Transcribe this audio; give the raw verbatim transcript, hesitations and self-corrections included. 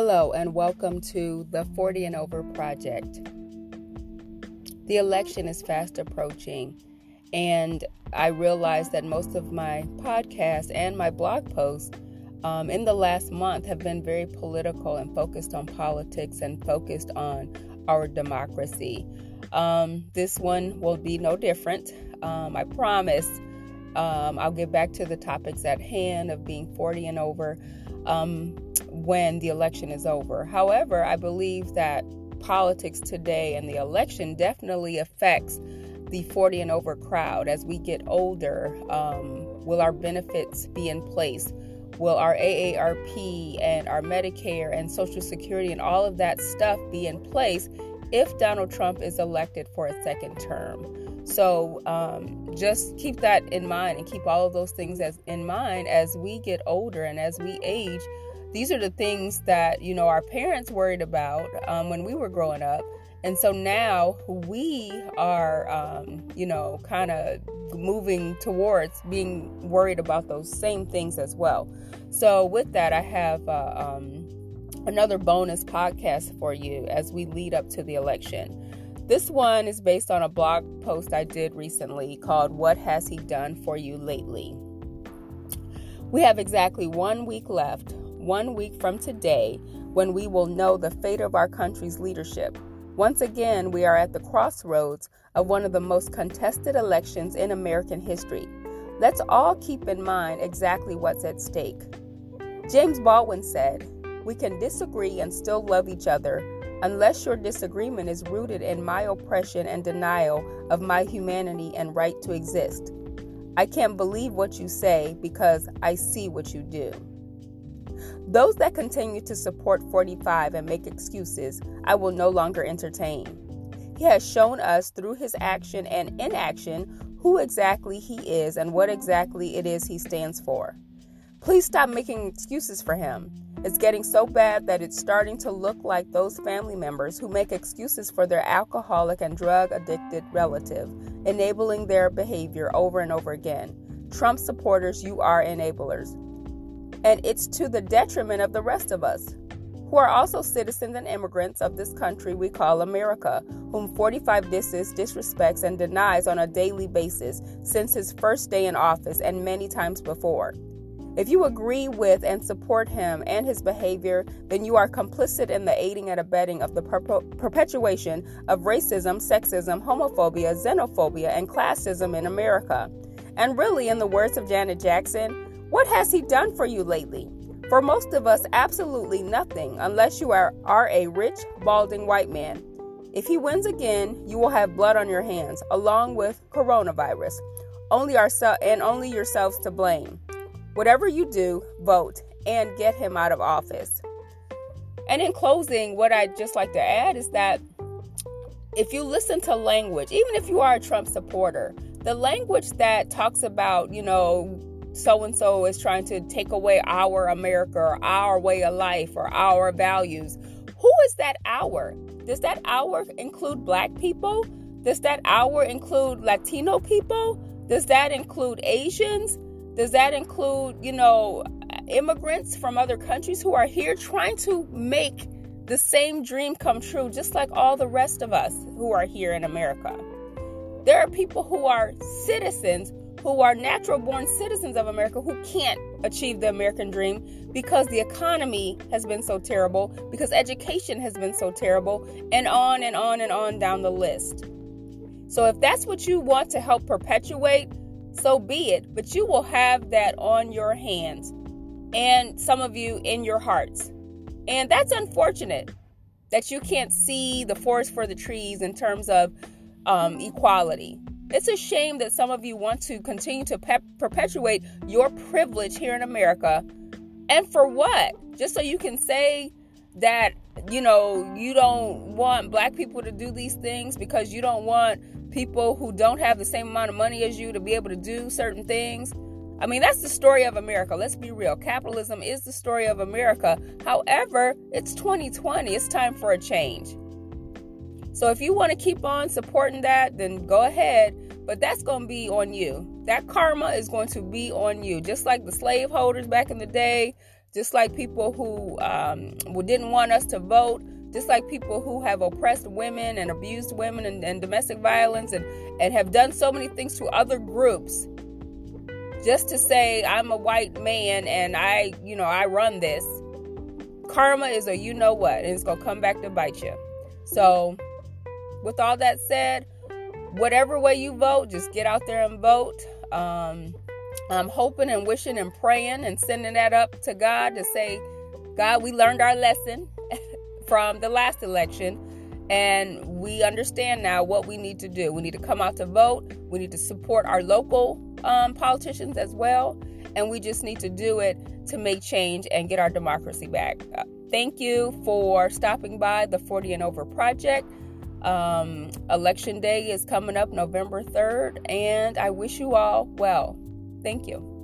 Hello and welcome to the forty and Over Project. The election is fast approaching, and I realized that most of my podcasts and my blog posts um, in the last month have been very political and focused on politics and focused on our democracy. Um, this one will be no different. Um, I promise. Um, I'll get back to the topics at hand of being forty and over um, when the election is over. However, I believe that politics today and the election definitely affects the forty and over crowd. As we get older, um, will our benefits be in place? Will our A A R P and our Medicare and Social Security and all of that stuff be in place if Donald Trump is elected for a second term? So um, just keep that in mind and keep all of those things as in mind as we get older and as we age. These are the things that, you know, our parents worried about um, when we were growing up. And so now we are, um, you know, kind of moving towards being worried about those same things as well. So with that, I have uh, um, another bonus podcast for you as we lead up to the election. This one is based on a blog post I did recently called What Has He Done For You Lately? We have exactly one week left, one week from today, when we will know the fate of our country's leadership. Once again, we are at the crossroads of one of the most contested elections in American history. Let's all keep in mind exactly what's at stake. James Baldwin said, "We can disagree and still love each other, unless your disagreement is rooted in my oppression and denial of my humanity and right to exist. I can't believe what you say because I see what you do." Those that continue to support forty-five and make excuses, I will no longer entertain. He has shown us through his action and inaction who exactly he is and what exactly it is he stands for. Please stop making excuses for him. It's getting so bad that it's starting to look like those family members who make excuses for their alcoholic and drug-addicted relative, enabling their behavior over and over again. Trump supporters, you are enablers. And it's to the detriment of the rest of us, who are also citizens and immigrants of this country we call America, whom forty-five disses, disrespects, and denies on a daily basis since his first day in office and many times before. If you agree with and support him and his behavior, then you are complicit in the aiding and abetting of the per- perpetuation of racism, sexism, homophobia, xenophobia, and classism in America. And really, in the words of Janet Jackson, what has he done for you lately? For most of us, absolutely nothing, unless you are, are a rich, balding white man. If he wins again, you will have blood on your hands, along with coronavirus, only ourselves and only yourselves to blame. Whatever you do, vote and get him out of office. And in closing, what I'd just like to add is that if you listen to language, even if you are a Trump supporter, the language that talks about, you know, so-and-so is trying to take away our America or our way of life or our values, who is that our? Does that our include Black people? Does that our include Latino people? Does that include Asians? Does that include, you know, immigrants from other countries who are here trying to make the same dream come true, just like all the rest of us who are here in America? There are people who are citizens, who are natural-born citizens of America, who can't achieve the American dream because the economy has been so terrible, because education has been so terrible, and on and on and on down the list. So if that's what you want to help perpetuate, so be it, but you will have that on your hands and some of you in your hearts. And that's unfortunate that you can't see the forest for the trees in terms of um, equality. It's a shame that some of you want to continue to pe- perpetuate your privilege here in America. And for what? Just so you can say that, you know, you don't want Black people to do these things because you don't want people who don't have the same amount of money as you to be able to do certain things. I mean, that's the story of America. Let's be real. Capitalism is the story of America. However, it's twenty twenty. It's time for a change. So if you want to keep on supporting that, then go ahead. But that's going to be on you. That karma is going to be on you. Just like the slave holders back in the day, just like people who um, didn't want us to vote, just like people who have oppressed women and abused women and, and domestic violence and, and have done so many things to other groups, just to say, I'm a white man and I, you know, I run this. Karma is a you know what, and it's going to come back to bite you. So with all that said, whatever way you vote, just get out there and vote. Um, I'm hoping and wishing and praying and sending that up to God to say, God, we learned our lesson from the last election, and we understand now what we need to do. We need to come out to vote. We need to support our local um, politicians as well. And we just need to do it to make change and get our democracy back. Uh, thank you for stopping by the forty and Over Project. Um, election day is coming up November third, and I wish you all well. Thank you.